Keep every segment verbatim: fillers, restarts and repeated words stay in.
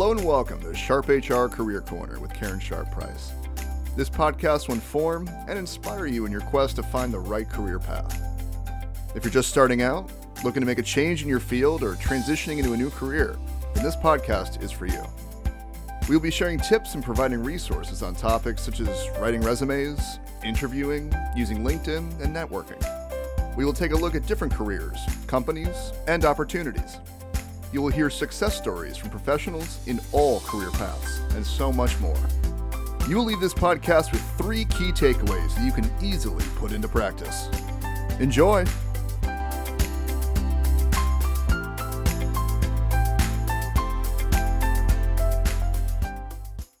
Hello and welcome to Sharp H R Career Corner with Karen Sharp Price. This podcast will inform and inspire you in your quest to find the right career path. If you're just starting out, looking to make a change in your field, or transitioning into a new career, then this podcast is for you. We'll be sharing tips and providing resources on topics such as writing resumes, interviewing, using LinkedIn, and networking. We will take a look at different careers, companies, and opportunities. You will hear success stories from professionals in all career paths, and so much more. You will leave this podcast with three key takeaways that you can easily put into practice. Enjoy!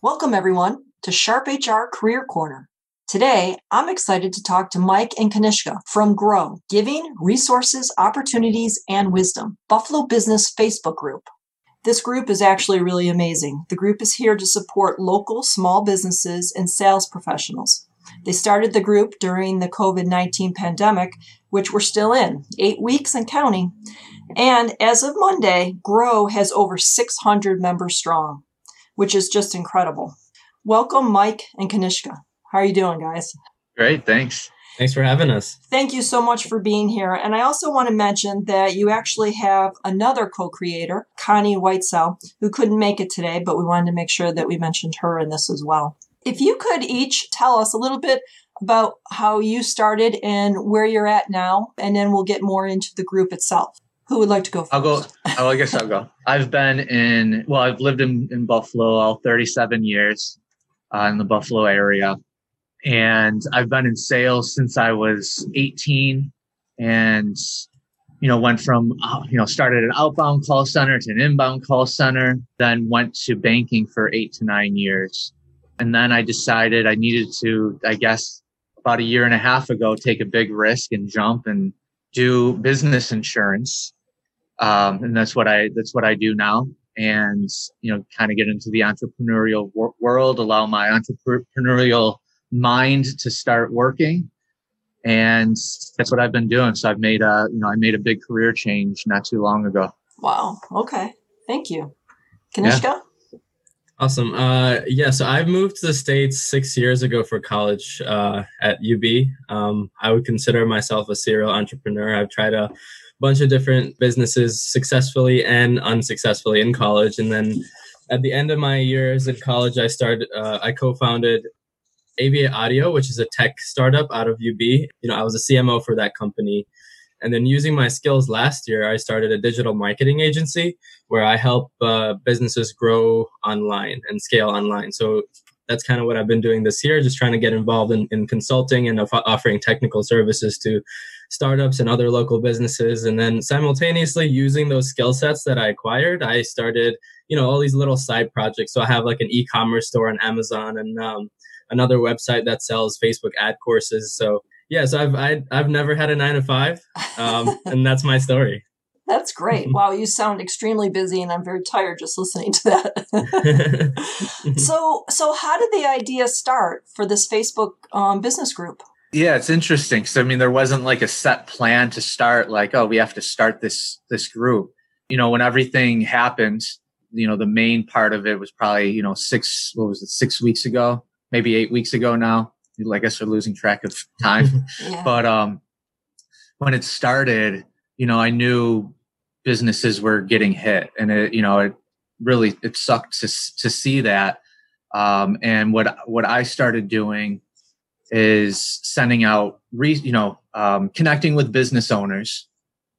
Welcome, everyone, to Sharp H R Career Corner. Today, I'm excited to talk to Mike and Kanishka from GROW, Giving, Resources, Opportunities, and Wisdom, Buffalo Business Facebook group. This group is actually really amazing. The group is here to support local small businesses and sales professionals. They started the group during the covid nineteen pandemic, which we're still in, eight weeks and counting. And as of Monday, GROW has over six hundred members strong, which is just incredible. Welcome, Mike and Kanishka. How are you doing, guys? Great, thanks. Thanks for having us. Thank you so much for being here. And I also want to mention that you actually have another co-creator, Connie Whitesell, who couldn't make it today, but we wanted to make sure that we mentioned her in this as well. If you could each tell us a little bit about how you started and where you're at now, and then we'll get more into the group itself. Who would like to go first? I'll go. Oh, I guess I'll go. I've been in, well, I've lived in, in Buffalo all thirty-seven years uh, in the Buffalo area. And I've been in sales since I was eighteen, and, you know, went from, you know, started an outbound call center to an inbound call center, then went to banking for eight to nine years. And then I decided I needed to, I guess, about a year and a half ago, take a big risk and jump and do business insurance. Um, and that's what I, that's what I do now. And, you know, kind of get into the entrepreneurial wor- world, allow my entrepreneurial mind to start working. And that's what I've been doing. So I've made a, you know, I made a big career change not too long ago. Wow. Okay. Thank you. Kanishka? Yeah. Awesome. Uh, yeah. So I've moved to the States six years ago for college uh, at U B. Um, I would consider myself a serial entrepreneur. I've tried a bunch of different businesses successfully and unsuccessfully in college. And then at the end of my years in college, I started, uh, I co-founded Aviate Audio, which is a tech startup out of U B. You know, I was a C M O for that company. And then using my skills last year, I started a digital marketing agency where I help uh, businesses grow online and scale online. So that's kind of what I've been doing this year, just trying to get involved in, in consulting and of- offering technical services to startups and other local businesses. And then simultaneously using those skill sets that I acquired, I started, you know, all these little side projects. So I have like an e-commerce store on Amazon and, um, another website that sells Facebook ad courses. So yeah, so I've I, I've never had a nine to five, um, and that's my story. That's great. Wow, you sound extremely busy, and I'm very tired just listening to that. so so how did the idea start for this Facebook um, business group? Yeah, it's interesting. So I mean, there wasn't like a set plan to start. Like, oh, we have to start this this group. You know, when everything happened, you know, the main part of it was probably you know six. What was it? Six weeks ago. Maybe eight weeks ago now. I guess we're losing track of time. Yeah. But um, when it started, you know, I knew businesses were getting hit, and it, you know, it really it sucked to to see that. Um, and what what I started doing is sending out, re, you know, um, connecting with business owners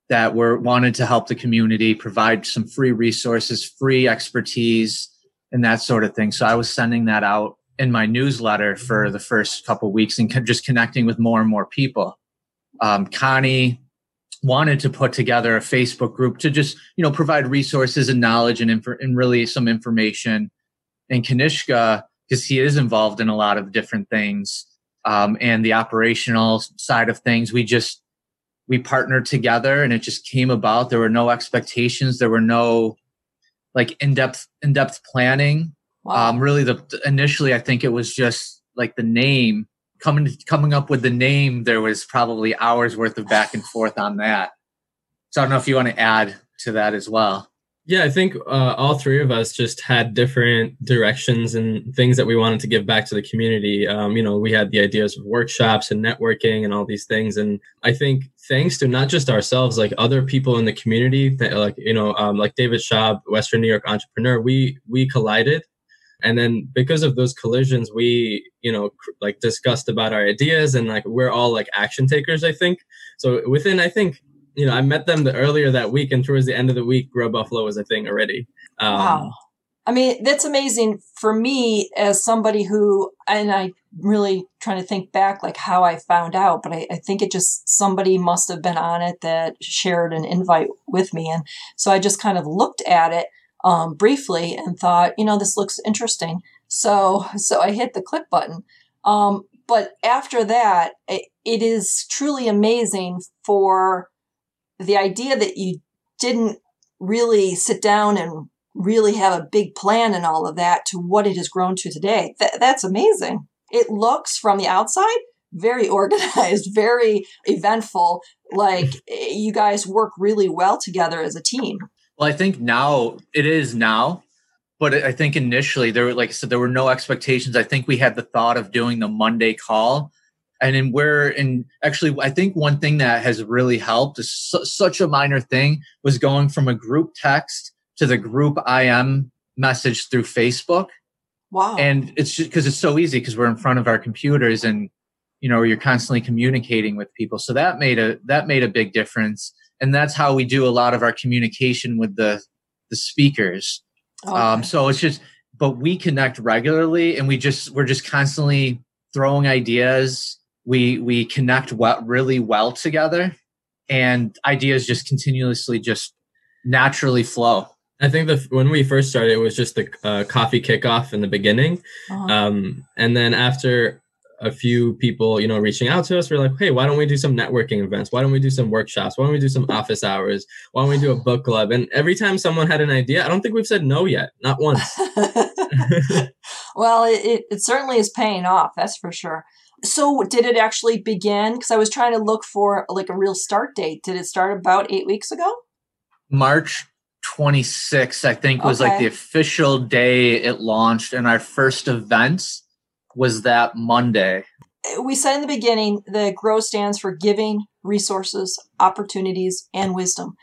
that were wanted to help the community, provide some free resources, free expertise, and that sort of thing. So I was sending that out in my newsletter for the first couple of weeks, and just connecting with more and more people. Um, Connie wanted to put together a Facebook group to just, you know, provide resources and knowledge and, inf- and really some information. And Kanishka, because he is involved in a lot of different things, um, and the operational side of things, we just, we partnered together, and it just came about. There were no expectations. There were no like in-depth, in-depth planning. Wow. Um, really, the initially, I think it was just like the name coming coming up with the name. There was probably hours worth of back and forth on that. So I don't know if you want to add to that as well. Yeah, I think uh, all three of us just had different directions and things that we wanted to give back to the community. Um, you know, we had the ideas of workshops and networking and all these things. And I think thanks to not just ourselves, like other people in the community, that, like, you know, um, like David Schaub, Western New York entrepreneur, we we collided. And then because of those collisions, we, you know, cr- like discussed about our ideas, and like we're all like action takers, I think. So within, I think, you know, I met them the earlier that week, and towards the end of the week, Grow Buffalo was a thing already. Um, wow. I mean, that's amazing for me as somebody who, and I really trying to think back, like how I found out, but I, I think it just, somebody must have been on it that shared an invite with me. And so I just kind of looked at it um, briefly and thought, you know, this looks interesting. So, so I hit the click button. Um, but after that, it, it is truly amazing for the idea that you didn't really sit down and really have a big plan and all of that to what it has grown to today. Th- that's amazing. It looks from the outside very organized, very eventful. Like you guys work really well together as a team. Well, I think now it is now, but I think initially there were, like I said, there were no expectations. I think we had the thought of doing the Monday call. And then we're in, actually, I think one thing that has really helped is su- such a minor thing was going from a group text to the group I M message through Facebook. Wow. And it's just because it's so easy because we're in front of our computers and, you know, you're constantly communicating with people. So that made a, that made a big difference. And that's how we do a lot of our communication with the, the speakers. Okay. Um, so it's just, but we connect regularly and we just, we're just constantly throwing ideas. We we connect well, really well together, and ideas just continuously, just naturally flow. I think the when we first started, it was just the uh, coffee kickoff in the beginning, uh-huh. um, and then after a few people, you know, reaching out to us, we're like, hey, why don't we do some networking events? Why don't we do some workshops? Why don't we do some office hours? Why don't we do a book club? And every time someone had an idea, I don't think we've said no yet, not once. Well, it it certainly is paying off, that's for sure. So did it actually begin? Because I was trying to look for like a real start date. Did it start about eight weeks ago? March twenty-sixth, I think, was okay. Like the official day it launched. And our first events was that Monday. We said in the beginning that GROW stands for giving, resources, opportunities, and wisdom.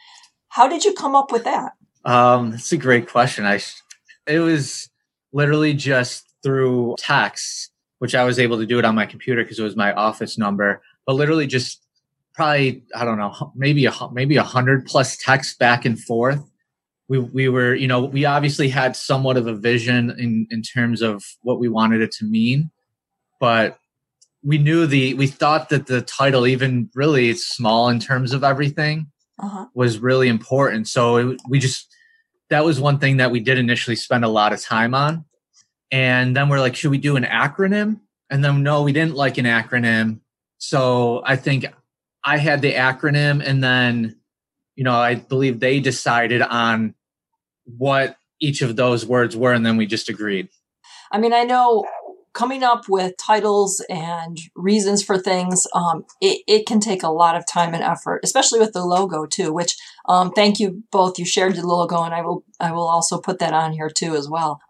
How did you come up with that? Um, that's a great question. I It was literally just through texts, which I was able to do it on my computer because it was my office number, but literally just probably, I don't know, maybe a, maybe a hundred plus texts back and forth. We we were, you know, we obviously had somewhat of a vision in, in terms of what we wanted it to mean, but we knew the, we thought that the title, even really it's small in terms of everything, uh-huh. was really important. So it, we just, that was one thing that we did initially spend a lot of time on. And then we're like, should we do an acronym? And then, no, we didn't like an acronym. So I think I had the acronym, and then, you know, I believe they decided on what each of those words were. And then we just agreed. I mean, I know coming up with titles and reasons for things, um, it, it can take a lot of time and effort, especially with the logo too, which um, thank you both. You shared the logo, and I will, I will also put that on here too as well.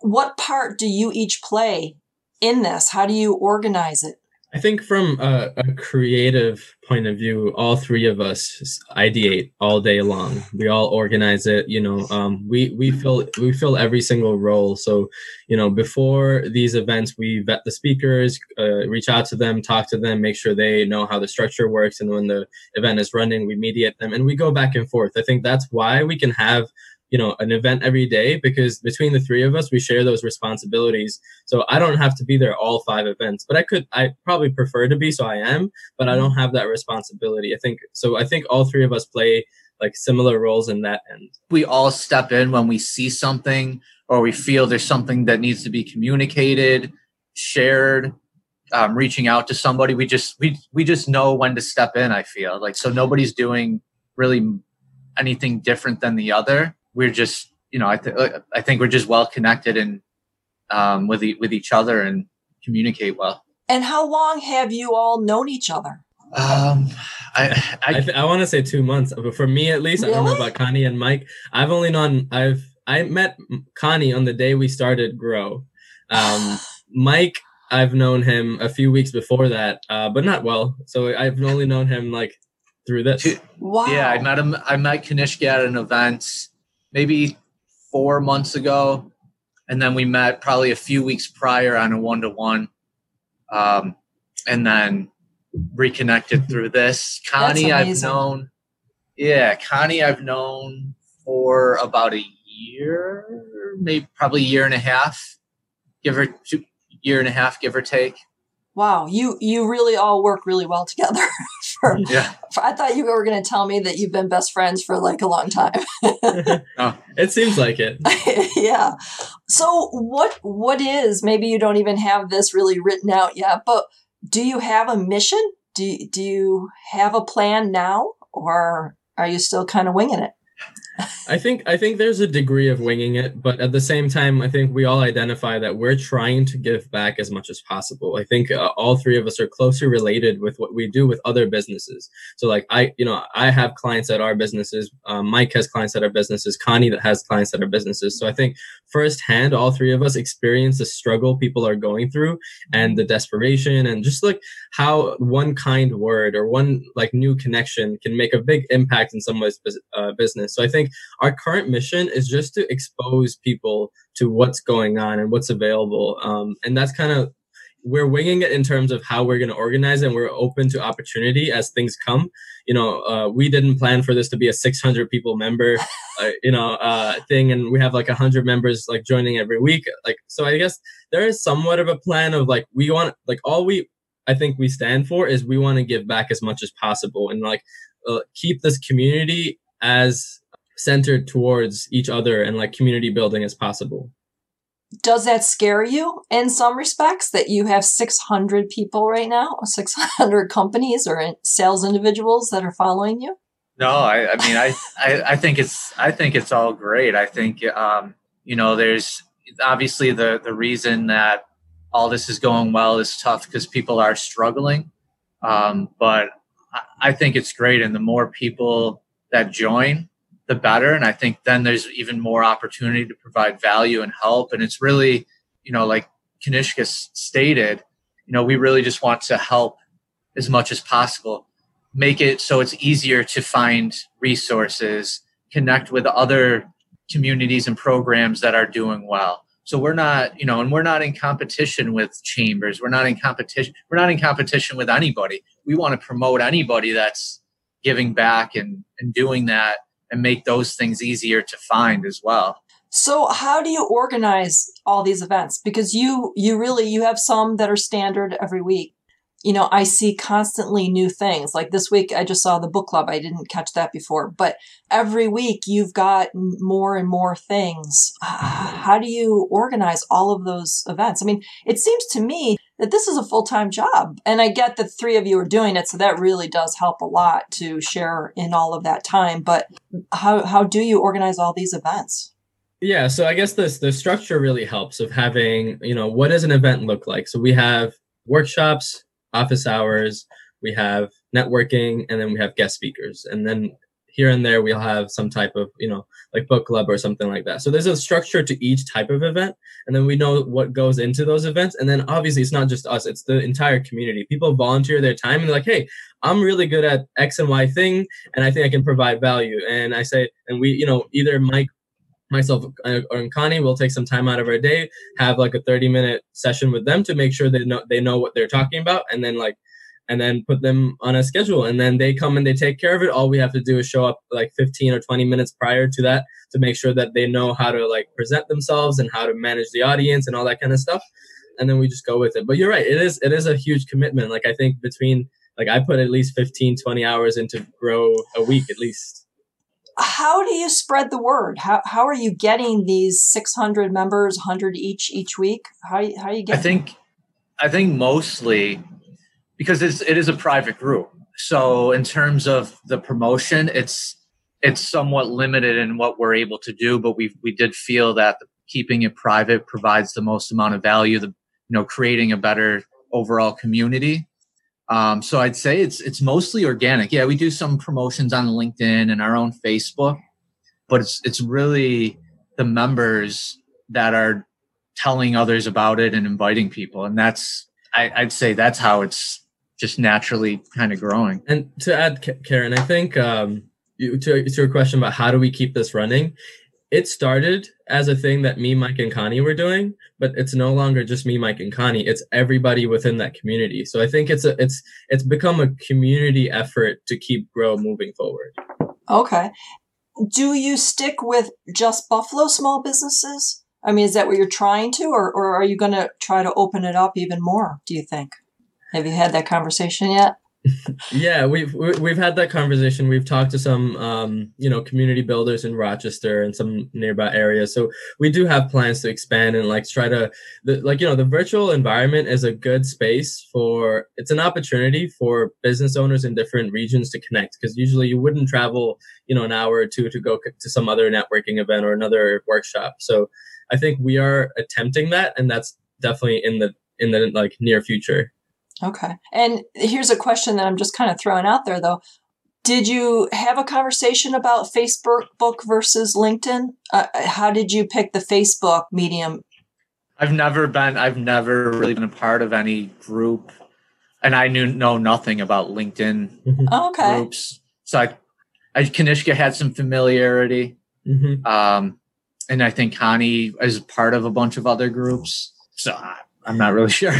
What part do you each play in this? How do you organize it? I think from a, a creative point of view, all three of us ideate all day long. We all organize it. You know, um, we we fill we fill every single role. So, you know, before these events, we vet the speakers, uh, reach out to them, talk to them, make sure they know how the structure works. And when the event is running, we mediate them, and we go back and forth. I think that's why we can have, you know, an event every day, because between the three of us, we share those responsibilities. So I don't have to be there all five events, but I could, I probably prefer to be, so I am, but I don't have that responsibility. I think, so I think all three of us play like similar roles in that end. We all step in when we see something or we feel there's something that needs to be communicated, shared, um, reaching out to somebody. We just, we, we just know when to step in, I feel like, so nobody's doing really anything different than the other. We're just, you know, I, th- I think we're just well connected and um, with e- with each other and communicate well. And how long have you all known each other? Um, I I, I, th- I want to say two months, but for me at least, what? I don't know about Connie and Mike. I've only known I've I met Connie on the day we started Grow. Um, Mike, I've known him a few weeks before that, uh, but not well. So I've only known him like through this. Wow. Yeah, I met him. I met Kanishka at an event maybe four months ago, and then we met probably a few weeks prior on a one-to-one, um, and then reconnected through this. Connie, I've known. Yeah, Connie, I've known for about a year, maybe probably a year and a half, give or two. Year and a half, give or take. Wow, you you really all work really well together. for, yeah. for, I thought you were going to tell me that you've been best friends for like a long time. Oh, it seems like it. Yeah. So what what is, maybe you don't even have this really written out yet, but do you have a mission? Do you, do you have a plan now, or are you still kind of winging it? I think I think there's a degree of winging it, but at the same time, I think we all identify that we're trying to give back as much as possible. I think uh, all three of us are closely related with what we do with other businesses. So, like I, you know, I have clients at our businesses. Um, Mike has clients at our businesses. Connie that has clients at our businesses. So I think firsthand, all three of us experience the struggle people are going through and the desperation, and just like how one kind word or one like new connection can make a big impact in someone's uh, business. So I think our current mission is just to expose people to what's going on and what's available. Um, and that's kind of, we're winging it in terms of how we're going to organize, and we're open to opportunity as things come. You know, uh, we didn't plan for this to be a six hundred people member, uh, you know, uh, thing. And we have like a hundred members like joining every week. Like, so I guess there is somewhat of a plan of like, we want, like all we, I think we stand for is we want to give back as much as possible, and like uh, keep this community as centered towards each other and like community building as possible. Does that scare you in some respects that you have six hundred people right now, six hundred companies or sales individuals that are following you? No, I, I mean, I, I, I think it's, I think it's all great. I think, um, you know, there's obviously the, the reason that all this is going well is tough because people are struggling. Um, but I, I think it's great. And the more people that join, the better. And I think then there's even more opportunity to provide value and help. And it's really, you know, like Kanishka stated, you know, we really just want to help as much as possible, make it so it's easier to find resources, connect with other communities and programs that are doing well. So we're not, you know, and we're not in competition with chambers. We're not in competition. We're not in competition with anybody. We want to promote anybody that's giving back and, and doing that, and make those things easier to find as well. So how do you organize all these events? Because you you really, you have some that are standard every week. You know, I see constantly new things. Like this week, I just saw the book club. I didn't catch that before. But every week, you've got more and more things. How do you organize all of those events? I mean, it seems to me that this is a full-time job. And I get that three of you are doing it, so that really does help a lot to share in all of that time. But how how do you organize all these events? Yeah, so I guess this the structure really helps of having, you know, what does an event look like? So we have workshops, office hours, we have networking, and then we have guest speakers. And then here and there, we'll have some type of, you know, like book club or something like that. So there's a structure to each type of event. And then we know what goes into those events. And then obviously it's not just us, it's the entire community. People volunteer their time and they're like, hey, I'm really good at X and Y thing, and I think I can provide value. And I say, and we, you know, either Mike, myself or Connie will take some time out of our day, have like a thirty minute session with them to make sure they know, they know what they're talking about. And then like, and then put them on a schedule, and then they come and they take care of it. All we have to do is show up like fifteen or twenty minutes prior to that to make sure that they know how to like present themselves and how to manage the audience and all that kind of stuff. And then we just go with it. But you're right. It is, it is a huge commitment. Like I think between, like I put at least fifteen, twenty hours into Grow a week at least. How do you spread the word? How how are you getting these six hundred members, one hundred each each week? How, how are you getting? I think, I think mostly because it's, it is a private group. So in terms of the promotion, it's it's somewhat limited in what we're able to do, but we we did feel that the, keeping it private provides the most amount of value, the, you know, creating a better overall community. Um, so I'd say it's it's mostly organic. Yeah, we do some promotions on LinkedIn and our own Facebook, but it's it's really the members that are telling others about it and inviting people. And that's, I, I'd say that's how it's just naturally kind of growing. And to add, Karen, I think um, you, to, to your question about how do we keep this running, it started as a thing that me, Mike, and Connie were doing, but it's no longer just me, Mike, and Connie. It's everybody within that community. So I think it's a, it's it's become a community effort to keep GROW moving forward. Okay. Do you stick with just Buffalo small businesses? I mean, is that what you're trying to, or, or are you going to try to open it up even more, do you think? Have you had that conversation yet? Yeah, we've we've had that conversation. We've talked to some, um, you know, community builders in Rochester and some nearby areas. So we do have plans to expand and like try to, the, like, you know, the virtual environment is a good space for, it's an opportunity for business owners in different regions to connect, because usually you wouldn't travel, you know, an hour or two to go to some other networking event or another workshop. So I think we are attempting that, and that's definitely in the in the like near future. Okay. And here's a question that I'm just kind of throwing out there, though. Did you have a conversation about Facebook versus LinkedIn? Uh, how did you pick the Facebook medium? I've never been, I've never really been a part of any group, and I knew know nothing about LinkedIn okay. groups. So I, I, Kanishka had some familiarity. Mm-hmm. Um, and I think Connie is part of a bunch of other groups. So I, I'm not really sure.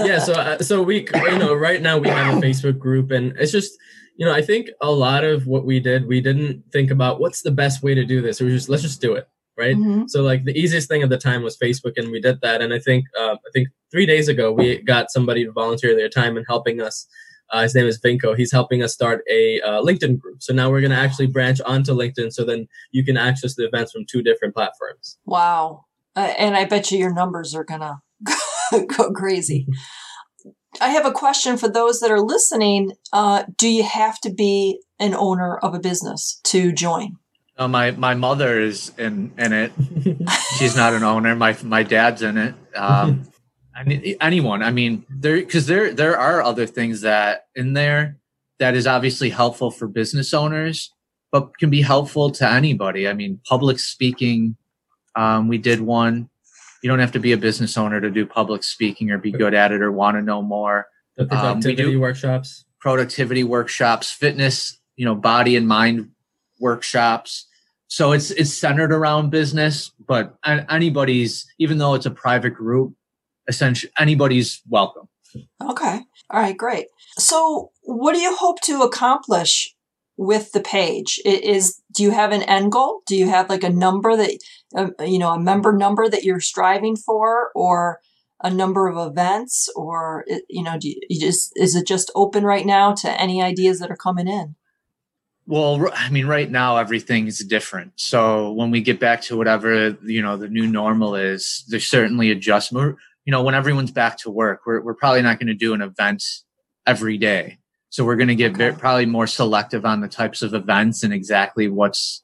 yeah. So, uh, so we, you know, right now we have a Facebook group, and it's just, you know, I think a lot of what we did, we didn't think about what's the best way to do this. We were just, let's just do it. Right. Mm-hmm. So like the easiest thing at the time was Facebook, and we did that. And I think, uh, I think three days ago, we got somebody to volunteer their time in helping us. Uh, his name is Vinco. He's helping us start a uh, LinkedIn group. So now we're going to actually branch onto LinkedIn. So then you can access the events from two different platforms. Wow. Uh, and I bet you your numbers are going to go crazy. I have a question for those that are listening. Uh, do you have to be an owner of a business to join? Uh, my my mother is in, in it. She's not an owner. My my dad's in it. Um, I mean, anyone. I mean, there because there there are other things that in there that is obviously helpful for business owners, but can be helpful to anybody. I mean, public speaking. Um, we did one. You don't have to be a business owner to do public speaking or be good at it or want to know more. The productivity um, we do workshops, productivity workshops, fitness, you know, body and mind workshops. So it's it's centered around business, but anybody's, even though it's a private group, essentially anybody's welcome. Okay. All right. Great. So, what do you hope to accomplish with the page? Is do you have an end goal? Do you have like a number that Uh, you know, a member number that you're striving for, or a number of events, or, you know, do you, you just, is it just open right now to any ideas that are coming in? Well, I mean, right now everything is different. So when we get back to whatever, you know, the new normal is, there's certainly adjustment. You know, when everyone's back to work, we're we're probably not going to do an event every day. So we're going to get okay. very, probably more selective on the types of events and exactly what's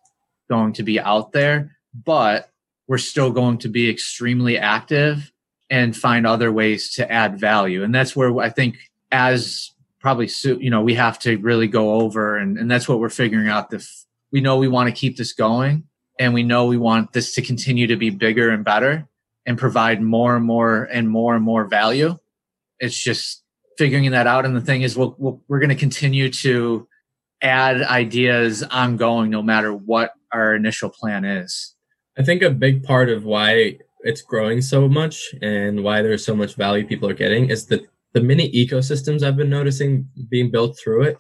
going to be out there. But we're still going to be extremely active and find other ways to add value. And that's where I think as probably, you know, we have to really go over and, and that's what we're figuring out. The, we know we want to keep this going, and we know we want this to continue to be bigger and better and provide more and more and more and more value. It's just figuring that out. And the thing is, we'll, we'll, we're going to continue to add ideas ongoing, no matter what our initial plan is. I think a big part of why it's growing so much and why there's so much value people are getting is that the mini ecosystems I've been noticing being built through it.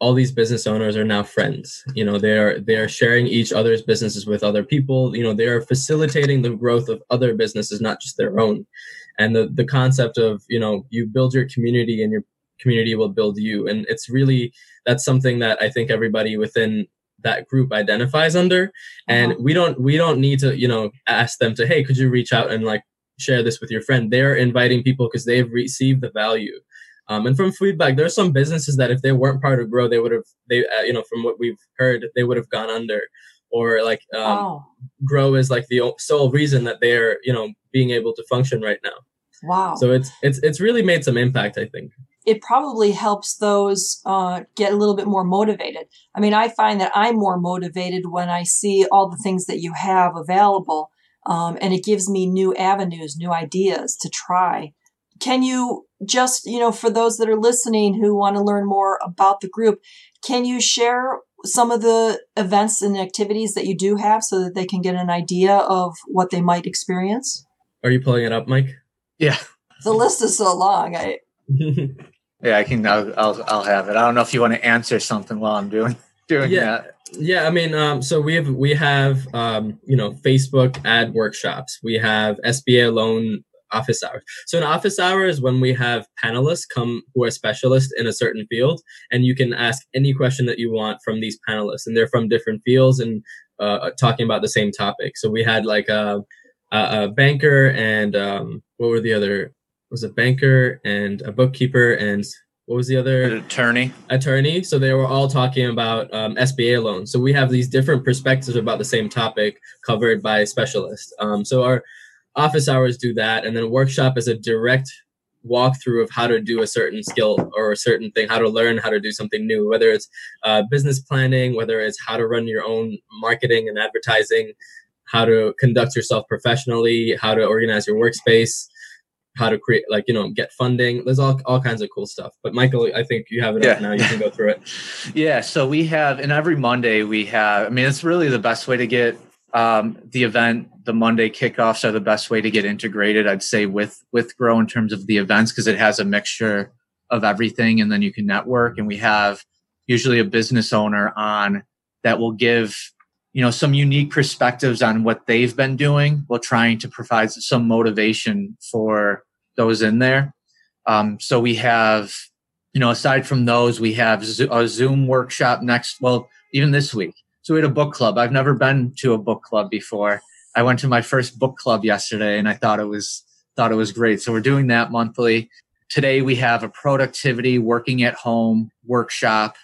All these business owners are now friends. You know, they are they are sharing each other's businesses with other people. You know, they are facilitating the growth of other businesses, not just their own. And the the concept of, you know, you build your community and your community will build you. And it's really, that's something that I think everybody within that group identifies under, and uh-huh. we don't we don't need to, you know, ask them to, hey, could you reach out and like share this with your friend? They're inviting people because they've received the value, um, and from feedback, there's some businesses that if they weren't part of GROW, they would have they uh, you know, from what we've heard, they would have gone under, or like um, wow. GROW is like the sole reason that they're, you know, being able to function right now. Wow! So it's it's it's really made some impact, I think. it probably helps those uh, get a little bit more motivated. I mean, I find that I'm more motivated when I see all the things that you have available, um, and it gives me new avenues, new ideas to try. Can you just, you know, for those that are listening who want to learn more about the group, can you share some of the events and activities that you do have so that they can get an idea of what they might experience? Are you pulling it up, Mike? Yeah. The list is so long. I Yeah, I can, I'll, I'll, I'll have it. I don't know if you want to answer something while I'm doing, doing yeah. that. Yeah. I mean, um, so we have, we have, um, you know, Facebook ad workshops. We have S B A loan office hours. So an office hour is when we have panelists come who are specialists in a certain field, and you can ask any question that you want from these panelists, and they're from different fields and uh, talking about the same topic. So we had like a, a, a banker and um, what were the other, was a banker and a bookkeeper and what was the other? An attorney. Attorney. So they were all talking about um, S B A loans. So we have these different perspectives about the same topic covered by specialists. Um, so our office hours do that. And then a workshop is a direct walkthrough of how to do a certain skill or a certain thing, how to learn how to do something new, whether it's uh, business planning, whether it's how to run your own marketing and advertising, how to conduct yourself professionally, how to organize your workspace, how to create, like, you know, get funding. There's all all kinds of cool stuff. But Michael, I think you have it yeah. up now. You can go through it. Yeah. So we have, and every Monday we have, I mean, it's really the best way to get um, the event. The Monday kickoffs are the best way to get integrated, I'd say, with, with GROW in terms of the events, because it has a mixture of everything. And then you can network. And we have usually a business owner on that will give, you know, some unique perspectives on what they've been doing while trying to provide some motivation for those in there. Um, so we have, you know, aside from those, we have a Zoom workshop next, well, even this week. So we had a book club. I've never been to a book club before. I went to my first book club yesterday and I thought it was, thought it was great. So we're doing that monthly. Today we have a productivity working at home workshop,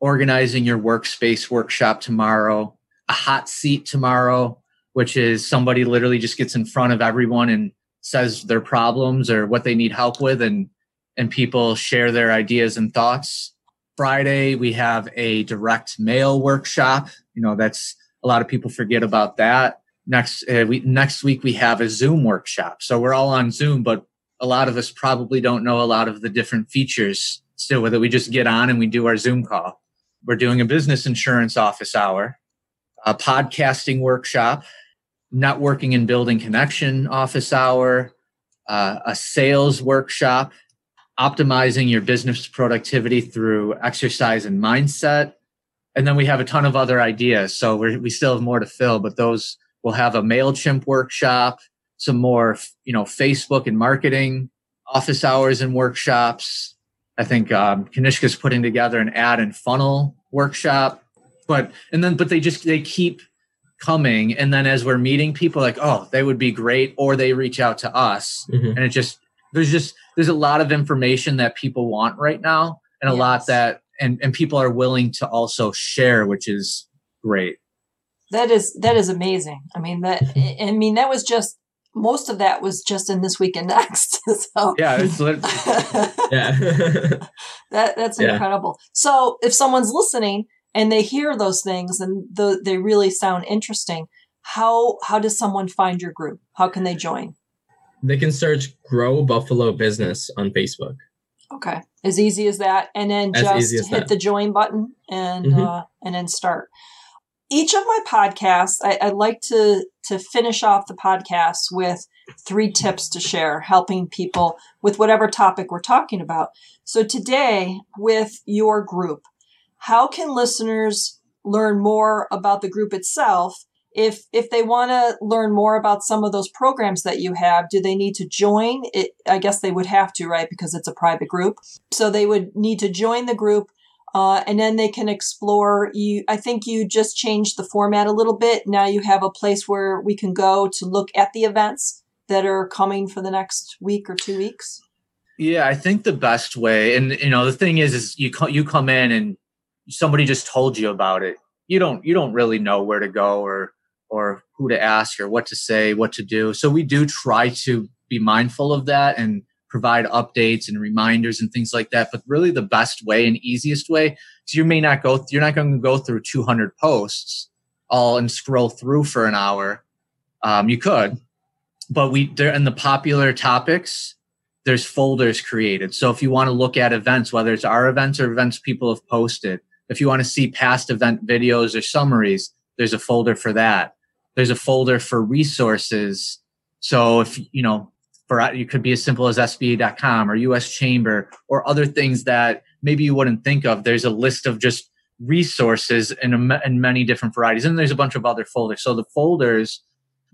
organizing your workspace workshop tomorrow, a hot seat tomorrow, which is somebody literally just gets in front of everyone and says their problems or what they need help with, and and people share their ideas and thoughts. Friday, we have a direct mail workshop. You know, that's a lot of people forget about that. Next uh, we, next week, we have a Zoom workshop. So we're all on Zoom, but a lot of us probably don't know a lot of the different features still with it. We just get on and we do our Zoom call. We're doing a business insurance office hour, a podcasting workshop, networking and building connection office hour, uh, a sales workshop, optimizing your business productivity through exercise and mindset. And then we have a ton of other ideas. So we're, we still have more to fill, but those, we'll have a MailChimp workshop, some more, you know, Facebook and marketing office hours and workshops. I think um, Kanishka's putting together an ad and funnel workshop. But, and then, but they just, they keep coming. And then as we're meeting people, like, oh, they would be great. Or they reach out to us. Mm-hmm. And it just, there's just, there's a lot of information that people want right now. And a yes. lot that, and, and people are willing to also share, which is great. That is, that is amazing. I mean, that, I mean, that was just, most of that was just in This Week and Next. So yeah, it's lit- yeah. that that's yeah. incredible. So if someone's listening, and they hear those things and the, they really sound interesting. How how does someone find your group? How can they join? They can search GROW Buffalo Business on Facebook. Okay. As easy as that. And then as just as hit that. the join button and mm-hmm. uh, and then start. Each of my podcasts, I, I like to, to finish off the podcast with three tips to share, helping people with whatever topic we're talking about. So today, with your group, how can listeners learn more about the group itself? If if they want to learn more about some of those programs that you have, do they need to join? It, I guess they would have to, right? Because it's a private group. So they would need to join the group, uh, and then they can explore. You, I think you just changed the format a little bit. Now you have a place where we can go to look at the events that are coming for the next week or two weeks. Yeah, I think the best way, and you know, the thing is, is you co- you come in and somebody just told you about it. You don't, you don't really know where to go or, or who to ask or what to say, what to do. So we do try to be mindful of that and provide updates and reminders and things like that. But really the best way and easiest way, because you may not go, you're not going to go through two hundred posts all and scroll through for an hour. Um, you could, but we, there in the popular topics, there's folders created. So if you want to look at events, whether it's our events or events people have posted, if you want to see past event videos or summaries, there's a folder for that. There's a folder for resources. So if, you know, for it could be as simple as S B A dot com or U S Chamber or other things that maybe you wouldn't think of. There's a list of just resources in, a, in many different varieties. And there's a bunch of other folders. So the folders,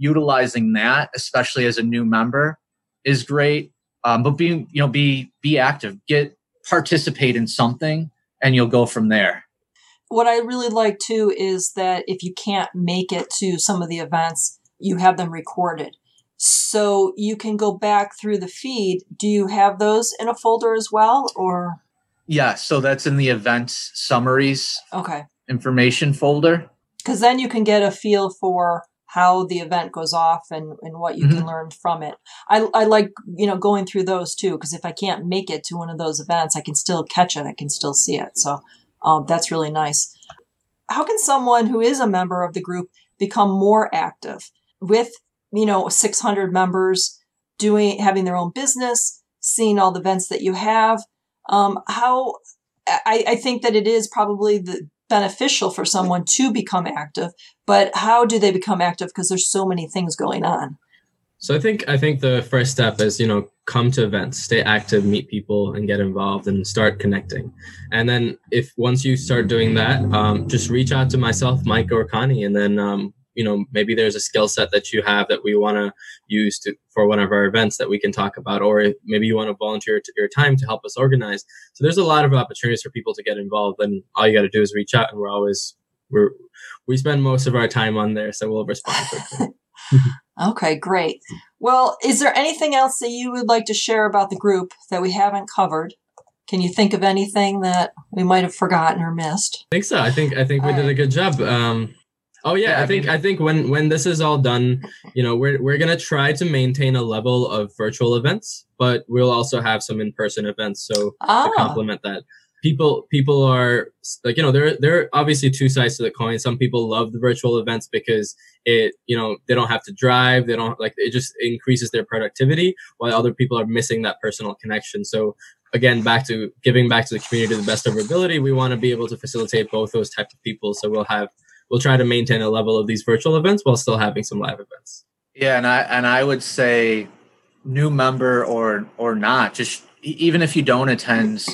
utilizing that, especially as a new member, is great. Um, but being, you know, be, be active, get, participate in something, and you'll go from there. What I really like too is that if you can't make it to some of the events, you have them recorded. So you can go back through the feed. Do you have those in a folder as well, or? Yeah. So that's in the events summaries. Okay. Information folder. Cause then you can get a feel for how the event goes off and, and what you mm-hmm. can learn from it. I, I like, you know, going through those too, because if I can't make it to one of those events, I can still catch it. I can still see it. So um, that's really nice. How can someone who is a member of the group become more active with, you know, six hundred members doing, having their own business, seeing all the events that you have? Um, how I, I think that it is probably the beneficial for someone to become active, but how do they become active? Because there's so many things going on. So I think I think the first step is, you know, come to events, stay active, meet people, and get involved and start connecting. And then if once you start doing that, um, just reach out to myself, Mike, or Connie, and then um, you know, maybe there's a skill set that you have that we want to use to for one of our events that we can talk about, or maybe you want to volunteer to your time to help us organize. So there's a lot of opportunities for people to get involved, and all you got to do is reach out, and we're always we're we spend most of our time on there, so we'll respond quickly. Okay, great. Well, is there anything else that you would like to share about the group that we haven't covered? Can you think of anything that we might have forgotten or missed? I think so. I think I think all we right. did a good job. Um, Oh yeah, I think I think when, when this is all done, you know, we're we're gonna try to maintain a level of virtual events, but we'll also have some in-person events. So ah. to complement that, people people are like, you know, there there are obviously two sides to the coin. Some people love the virtual events because it, you know, they don't have to drive, they don't like it just increases their productivity, while other people are missing that personal connection. So again, back to giving back to the community to the best of our ability, we want to be able to facilitate both those types of people. So we'll have. We'll try to maintain a level of these virtual events while still having some live events. Yeah, and I and I would say, new member or or not, just even if you don't attend,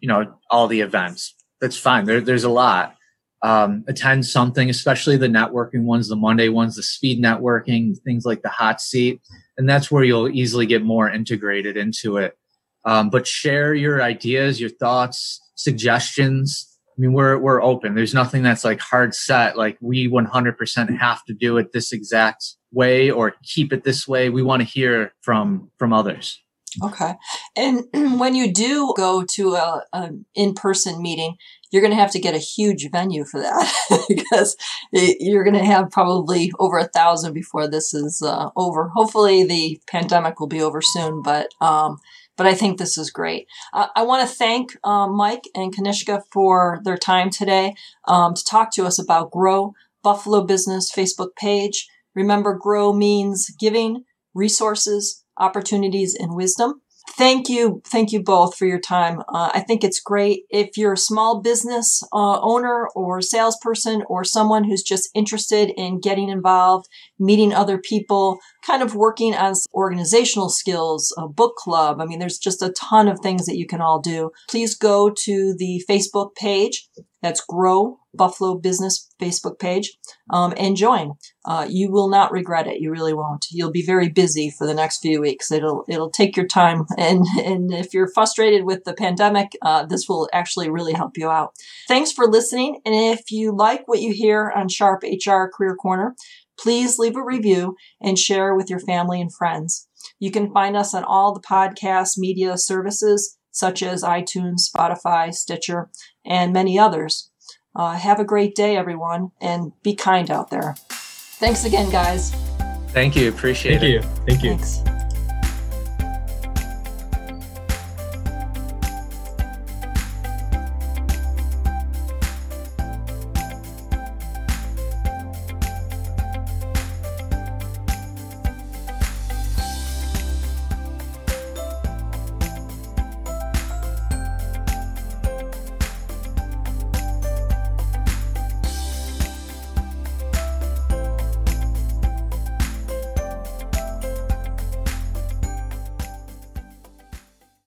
you know, all the events, that's fine. There, there's a lot. Um, attend something, especially the networking ones, the Monday ones, the speed networking, things like the hot seat, and that's where you'll easily get more integrated into it. Um, but share your ideas, your thoughts, suggestions. I mean, we're we're open. There's nothing that's like hard set. Like we one hundred percent have to do it this exact way or keep it this way. We want to hear from from others. Okay. And when you do go to a, a in-person meeting, you're going to have to get a huge venue for that because you're going to have probably over a thousand before this is uh, over. Hopefully, the pandemic will be over soon, but. Um, But I think this is great. Uh, I want to thank uh, Mike and Kanishka for their time today um, to talk to us about GROW, Buffalo Business Facebook page. Remember, GROW means giving, resources, opportunities, and wisdom. Thank you. Thank you both for your time. Uh, I think it's great. If you're a small business uh, owner or salesperson or someone who's just interested in getting involved, meeting other people, kind of working on organizational skills, a book club. I mean, there's just a ton of things that you can all do. Please go to the Facebook page. That's GROW Buffalo Business Facebook page um, and join. Uh, you will not regret it. You really won't. You'll be very busy for the next few weeks. It'll it'll take your time. And, and if you're frustrated with the pandemic, uh, this will actually really help you out. Thanks for listening. And if you like what you hear on Sharp H R Career Corner, please leave a review and share with your family and friends. You can find us on all the podcast media services, such as iTunes, Spotify, Stitcher, and many others. Uh, have a great day, everyone, and be kind out there. Thanks again, guys. Thank you. Appreciate it. Thank you. Thank you. Thanks.